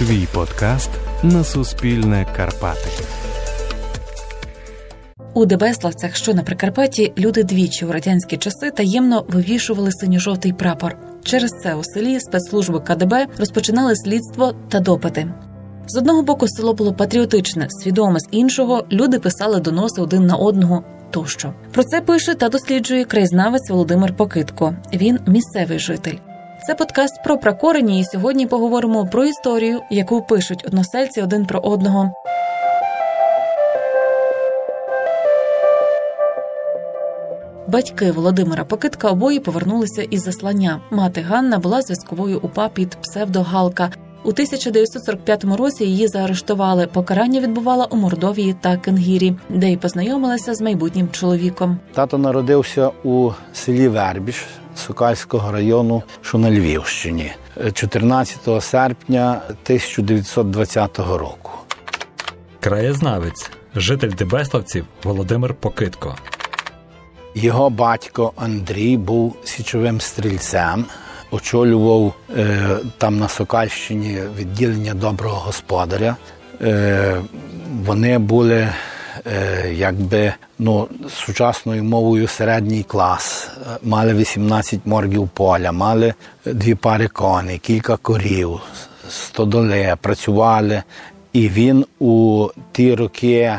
Твій подкаст на Суспільне Карпати. У Дебеславцях, що на Прикарпатті, люди двічі у радянські часи таємно вивішували синьо-жовтий прапор. Через це у селі спецслужби КДБ розпочинали слідство та допити. З одного боку, село було патріотичне, свідоме, з іншого – люди писали доноси один на одного тощо. Про це пише та досліджує краєзнавець Володимир Покитко. Він – місцевий житель. Це подкаст про Прокорені, і сьогодні поговоримо про історію, яку пишуть односельці один про одного. Батьки Володимира Покитка обоє повернулися із заслання. Мати Ганна була зв'язковою УПА під псевдо-Галка. У 1945 році її заарештували. Покарання відбувала у Мордовії та Кенгірі, де й познайомилася з майбутнім чоловіком. Тато народився у селі Вербіш Сукальського району, що на Львівщині, 14 серпня 1920 року. Краєзнавець, житель Дебеславців Володимир Покитко. Його батько Андрій був січовим стрільцем, очолював там на Сокальщині відділення доброго господаря. Вони були сучасною мовою середній клас. Мали 18 моргів поля, мали 2 пари коней, кілька корів, стодоли, працювали. І він у ті роки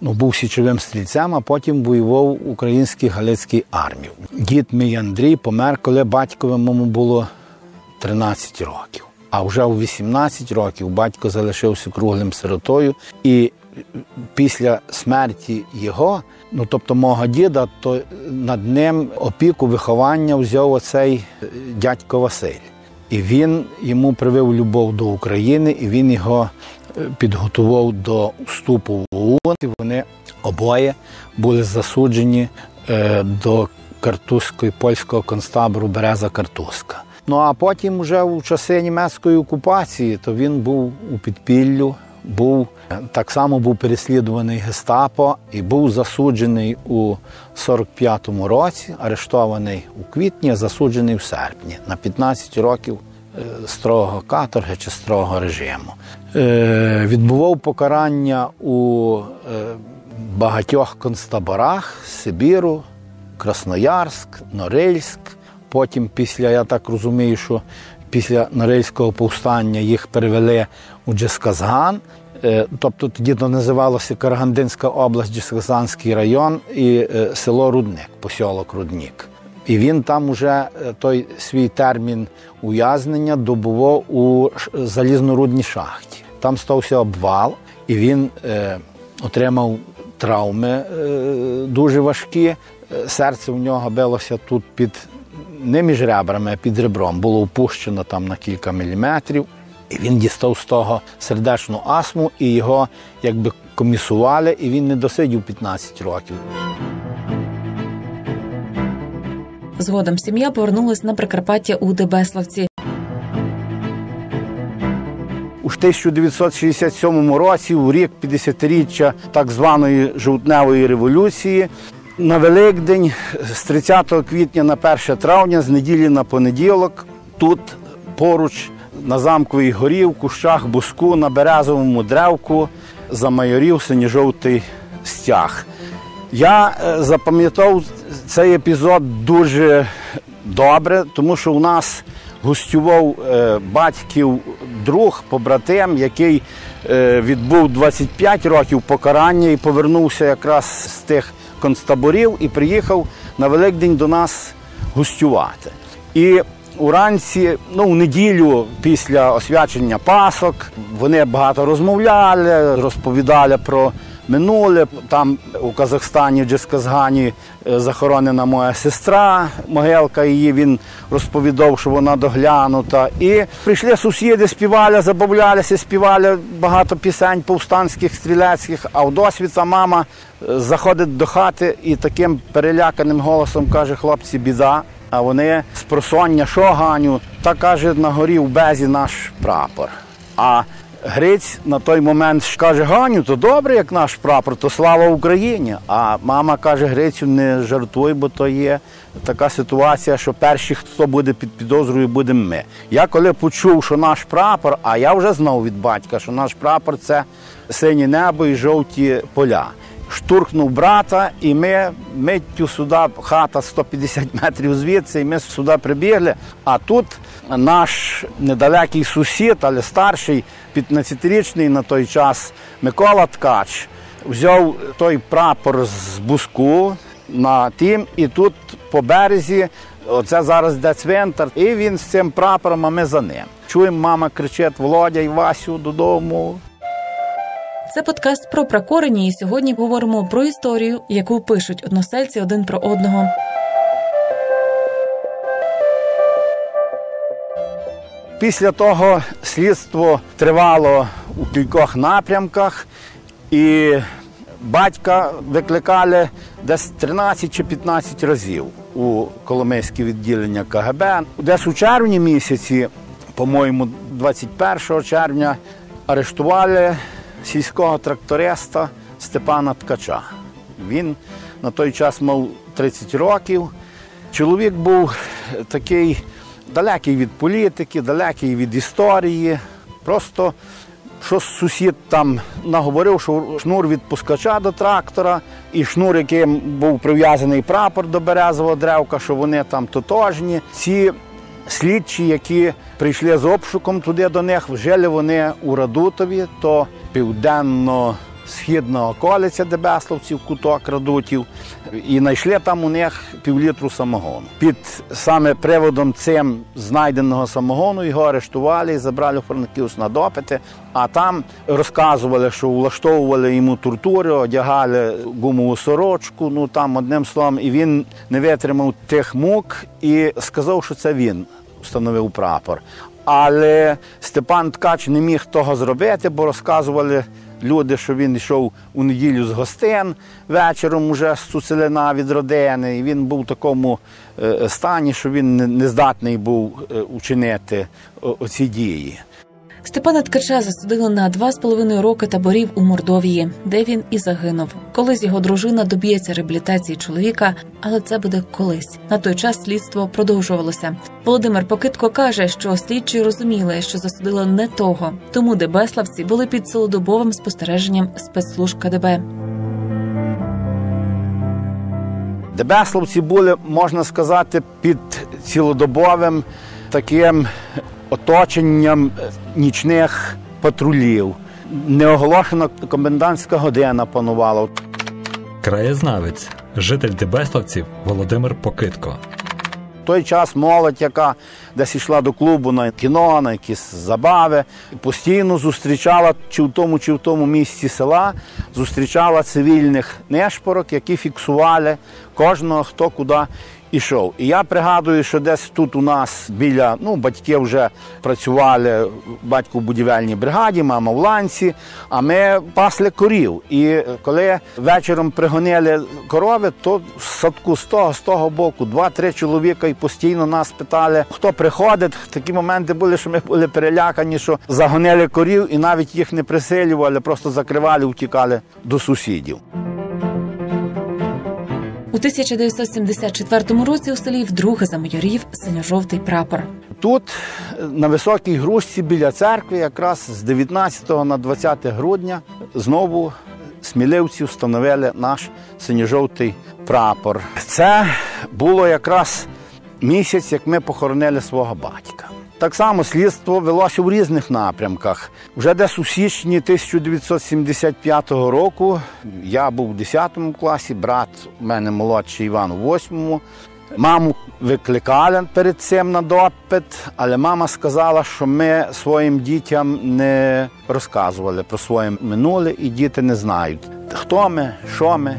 був січовим стрільцем, а потім воював в українській галицькій армії. Дід мій Андрій помер, коли батьковому було 13 років. А вже у 18 років батько залишився круглим сиротою. І після смерті його, тобто мого діда, то над ним опіку, виховання взяв оцей дядько Василь. І він йому привив любов до України, і він його підготував до вступу в ОУН. Вони обоє були засуджені до польського концтабору Береза-Картузька. А потім вже у часи німецької окупації, то він був у підпіллю, так само був переслідуваний гестапо і був засуджений у 45-му році, арештований у квітні, засуджений в серпні на 15 років строгого каторги чи строгого режиму. Відбував покарання у багатьох концтаборах Сибіру, Красноярськ, Норильськ. Потім після, я так розумію, що після Норильського повстання їх перевели у Джезказган, тобто тоді називалося Карагандинська область, Джезказганський район і село Рудник, посілок Рудник. І він там уже той свій термін ув'язнення добував у залізнорудній шахті. Там стався обвал, і він отримав травми дуже важкі. Серце у нього билося тут не між ребрами, а під ребром. Було опущено там на кілька міліметрів. І він дістав з того сердечну астму, і його комісували, і він не досидів 15 років. Згодом сім'я повернулась на Прикарпаття у Дебеславці. У 1967 році, у рік 50-річчя так званої жовтневої революції, на Великдень, з 30 квітня на 1 травня, з неділі на понеділок, тут поруч на Замковій горі, в кущах буску, на березовому древку замайорів синьо-жовтий стяг. Я запам'ятав цей епізод дуже добре, тому що у нас гостював батьків друг, побратим, який відбув 25 років покарання і повернувся якраз з тих концтаборів і приїхав на Великдень до нас гостювати. І уранці, у неділю після освячення Пасок, вони багато розмовляли, розповідали про минуле. Там у Казахстані, в Джезказгані, захоронена моя сестра, могилка її, він розповідав, що вона доглянута. І прийшли сусіди, співали, забавлялися, співали багато пісень повстанських, стрілецьких. А вдосвіта мама заходить до хати і таким переляканим голосом каже: хлопці, біда. А вони з просоння: що, Ганю? Та, каже, на горі в безі наш прапор. А Гриць на той момент каже: Ганю, то добре, як наш прапор, то слава Україні. А мама каже: Грицю, не жартуй, бо то є така ситуація, що перші, хто буде під підозрою, будемо ми. Я коли почув, що наш прапор, а я вже знав від батька, що наш прапор – це синє небо і жовті поля. Штуркнув брата, і ми миттю сюди, хата 150 метрів звідси, і ми сюди прибігли. А тут наш недалекий сусід, але старший, 15-річний на той час, Микола Ткач, взяв той прапор з буску на тім, і тут по березі, оце зараз де цвинтар, і він з цим прапором, а ми за ним. Чуємо, мама кричить: Володя і Васю додому. Це подкаст про Прокорені, і сьогодні говоримо про історію, яку пишуть односельці один про одного. Після того слідство тривало у кількох напрямках, і батька викликали десь 13 чи 15 разів у Коломийське відділення КГБ. Десь у червні місяці, по-моєму, 21 червня, арештували сільського тракториста Степана Ткача. Він на той час мав 30 років. Чоловік був такий далекий від політики, далекий від історії. Просто щось сусід там наговорив, що шнур від пускача до трактора і шнур, яким був прив'язаний прапор до березового древка, що вони там тотожні. Ці слідчі, які прийшли з обшуком туди до них, жили вони у Радутові, то південно-східна околиця Дебеславців, куток Радутів, і знайшли там у них півлітру самогону. Під саме приводом цим знайденого самогону його арештували і забрали у Хворонківці на допити, а там розказували, що влаштовували йому тортури, одягали гумову сорочку, ну там одним словом, і він не витримав тих мук і сказав, що це він встановив прапор. Але Степан Ткач не міг того зробити, бо розказували люди, що він йшов у неділю з гостин, вечором уже з Цуцелина від родини, і він був в такому стані, що він не здатний був учинити оці дії. Степана Ткача засудили на 2,5 роки таборів у Мордовії, де він і загинув. Колись його дружина доб'ється реабілітації чоловіка, але це буде колись. На той час слідство продовжувалося. Володимир Покитко каже, що слідчі розуміли, що засудили не того. Тому дебеславці були під цілодобовим спостереженням спецслужб КДБ. Дебеславці були, можна сказати, під цілодобовим таким оточенням нічних патрулів. Неоголошена комендантська година панувала. Краєзнавець, житель Дебеславців Володимир Покитко. В той час молодь, яка десь йшла до клубу на кіно, на якісь забави, постійно зустрічала чи в тому місці села, зустрічала цивільних нешпорок, які фіксували кожного, хто куди ішов. І я пригадую, що десь тут у нас біля, батьки вже працювали, батько в будівельній бригаді, мама в ланці, а ми пасли корів. І коли вечором пригонили корови, то в садку з того боку 2-3 чоловіка і постійно нас питали, хто приходить. Такі моменти були, що ми були перелякані, що загонили корів і навіть їх не присилювали, просто закривали, втікали до сусідів. У 1974 році у селі вдруге замайорів синьо-жовтий прапор. Тут, на Високій Грушці, біля церкви, якраз з 19 на 20 грудня знову сміливці встановили наш синьо-жовтий прапор. Це було якраз місяць, як ми похоронили свого батька. Так само слідство велося в різних напрямках. Вже десь у січні 1975 року я був у 10 класі, брат у мене молодший Іван у 8-му. Маму викликали перед цим на допит, але мама сказала, що ми своїм дітям не розказували про своє минуле і діти не знають, хто ми, що ми.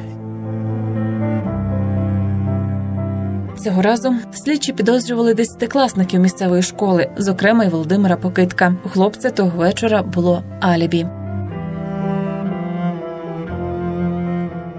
Цього разу слідчі підозрювали 10-класників місцевої школи, зокрема й Володимира Покитка. У хлопця того вечора було алібі.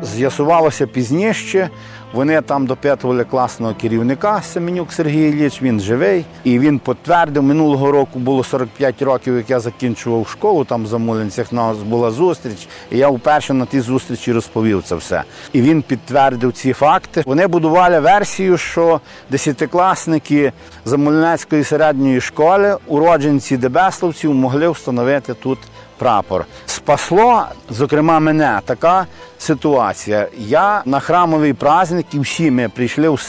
З'ясувалося пізніше, Вони там допитували класного керівника Семенюк Сергій Ілліч, він живий. І він підтвердив, минулого року було 45 років, як я закінчував школу, там в Замулинцях у нас була зустріч. І я вперше на тій зустрічі розповів це все. І він підтвердив ці факти. Вони будували версію, що 10-класники Замулинецької середньої школи, уродженці дебеславців, могли встановити тут прапор. Спасло, зокрема, мене така ситуація. Я на храмовий праздник, і всі ми прийшли в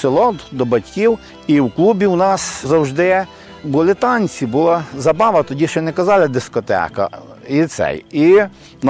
село до батьків, і в клубі у нас завжди були танці, була забава, тоді ще не казали дискотека.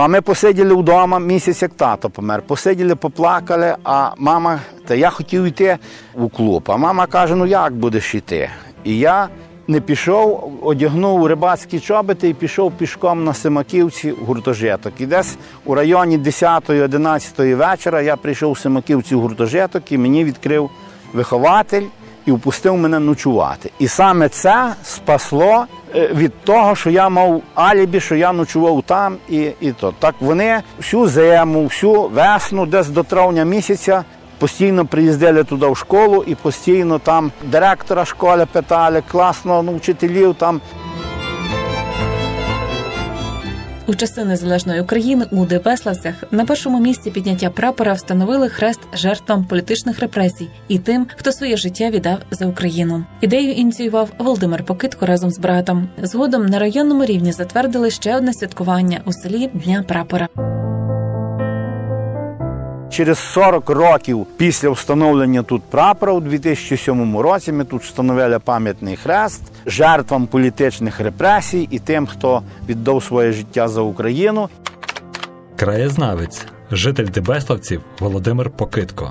А ми посиділи вдома місяць, як тато помер. Посиділи, поплакали, а мама, та я хотів йти у клуб, а мама каже, ну як будеш йти? І я не пішов, одягнув рибацькі чоботи і пішов пішком на Семаківці в гуртожиток. І десь у районі 10-11 вечора я прийшов у Семаківці в гуртожиток, і мені відкрив вихователь і впустив мене ночувати. І саме це спасло від того, що я мав алібі, що я ночував там і то. Так вони всю зиму, всю весну, десь до травня місяця, постійно приїздили туди в школу і постійно там директора школи питали, класно, вчителів там. У часи Незалежної України у Дебеславцях на першому місці підняття прапора встановили хрест жертвам політичних репресій і тим, хто своє життя віддав за Україну. Ідею ініціював Володимир Покитко разом з братом. Згодом на районному рівні затвердили ще одне святкування у селі Дня прапора. Через 40 років після встановлення тут прапора у 2007 році ми тут встановили пам'ятний хрест жертвам політичних репресій і тим, хто віддав своє життя за Україну. Краєзнавець, житель Дебеславців Володимир Покитко.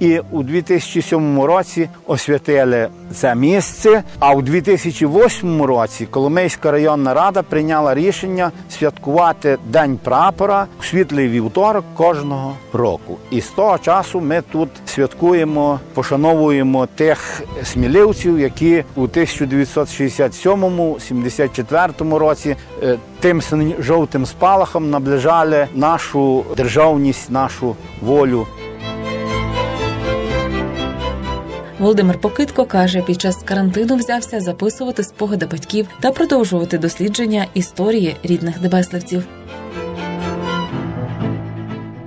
І у 2007 році освятили це місце, а у 2008 році Коломийська районна рада прийняла рішення святкувати День прапора у світлий вівторок кожного року. І з того часу ми тут святкуємо, пошановуємо тих сміливців, які у 1967-1974 році тим жовтим спалахом наближали нашу державність, нашу волю. Володимир Покитко каже, під час карантину взявся записувати спогади батьків та продовжувати дослідження історії рідних дебеславців.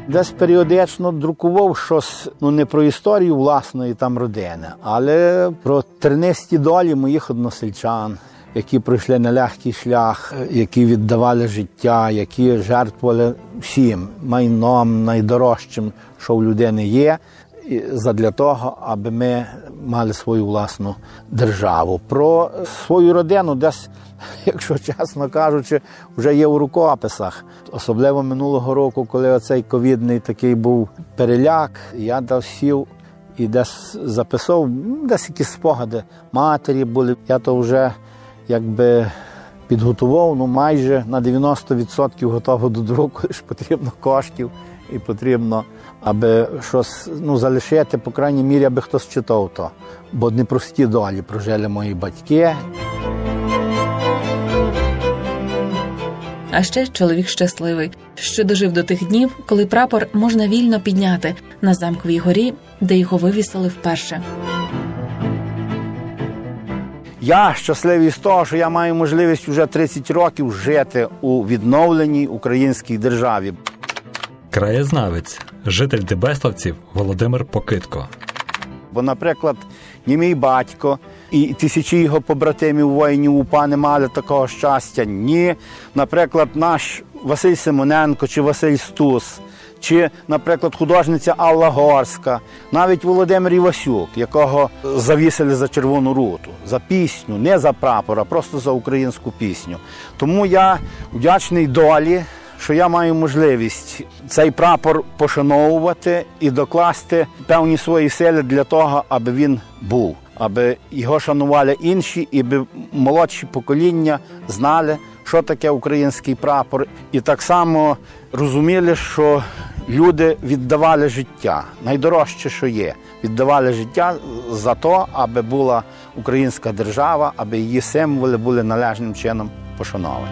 Десь періодично друкував щось, не про історію власної там родини, але про тернисті долі моїх односельчан, які пройшли нелегкий шлях, які віддавали життя, які жертвували всім майном, найдорожчим, що в людини є, задля того, аби ми мали свою власну державу. Про свою родину десь, якщо чесно кажучи, вже є у рукописах. Особливо минулого року, коли оцей ковідний такий був переляк, я десь сів і десь записав, десь якісь спогади матері були. Я то вже якби підготував, майже на 90% готово до друку, лише потрібно коштів. І потрібно, аби щось залишити, по крайній мірі, аби хтось читав то. Бо непрості долі прожили мої батьки. А ще чоловік щасливий, що дожив до тих днів, коли прапор можна вільно підняти на Замковій горі, де його вивісили вперше. Я щасливий з того, що я маю можливість вже 30 років жити у відновленій українській державі. Краєзнавець, житель Дебеславців Володимир Покитко. Бо, наприклад, ні мій батько і тисячі його побратимів воїнів УПА не мали такого щастя, ні. Наприклад, наш Василь Симоненко чи Василь Стус, чи, наприклад, художниця Алла Горська, навіть Володимир Івасюк, якого завісили за Червону руту, за пісню, не за прапор, а просто за українську пісню. Тому я вдячний долі, що я маю можливість цей прапор пошановувати і докласти певні свої сили для того, аби він був, аби його шанували інші, і аби молодші покоління знали, що таке український прапор. І так само розуміли, що люди віддавали життя, найдорожче, що є. Віддавали життя за те, аби була українська держава, аби її символи були належним чином пошановані.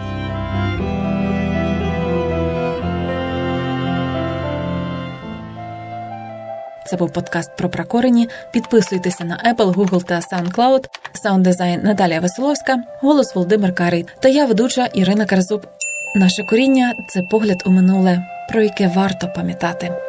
Це був подкаст про Прокорені. Підписуйтеся на Apple, Google та SoundCloud. Саунддизайн Наталія Веселовська, голос Володимир Карий. Та я, ведуча Ірина Карзуб. Наше коріння – це погляд у минуле, про яке варто пам'ятати.